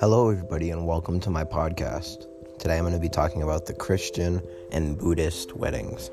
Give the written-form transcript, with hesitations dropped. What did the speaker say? Hello everybody and welcome to my podcast. Today I'm going to be talking about the Christian and Buddhist weddings.